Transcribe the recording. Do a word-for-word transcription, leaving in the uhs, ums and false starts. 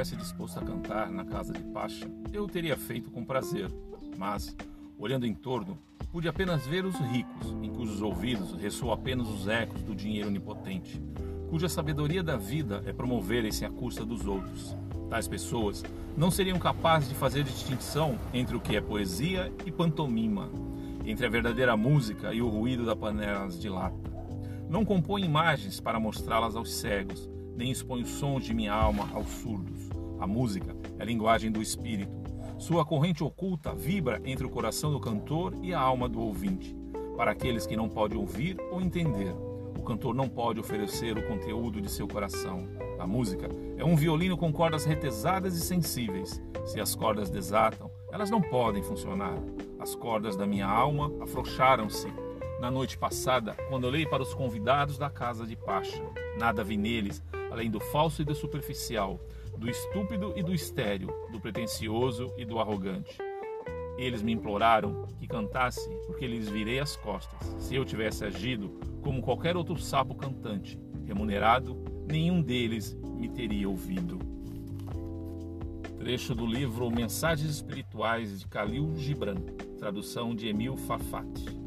estivesse disposto a cantar na casa de Pacha, eu o teria feito com prazer, mas, olhando em torno, pude apenas ver os ricos, em cujos ouvidos ressoam apenas os ecos do dinheiro onipotente, cuja sabedoria da vida é promoverem-se à custa dos outros. Tais pessoas não seriam capazes de fazer distinção entre o que é poesia e pantomima, entre a verdadeira música e o ruído das panelas de lata. Não compõe imagens para mostrá-las aos cegos, nem expõe os sons de minha alma aos surdos. A música é a linguagem do espírito. Sua corrente oculta vibra entre o coração do cantor e a alma do ouvinte. Para aqueles que não podem ouvir ou entender, o cantor não pode oferecer o conteúdo de seu coração. A música é um violino com cordas retesadas e sensíveis. Se as cordas desatam, elas não podem funcionar. As cordas da minha alma afrouxaram-se na noite passada, quando olhei para os convidados da casa de Pacha. Nada vi neles, além do falso e do superficial, do estúpido e do estéril, do pretensioso e do arrogante. Eles me imploraram que cantasse, porque lhes virei as costas. Se eu tivesse agido como qualquer outro sapo cantante, remunerado, nenhum deles me teria ouvido. Trecho do livro Mensagens Espirituais de Khalil Gibran, tradução de Emil Fafat.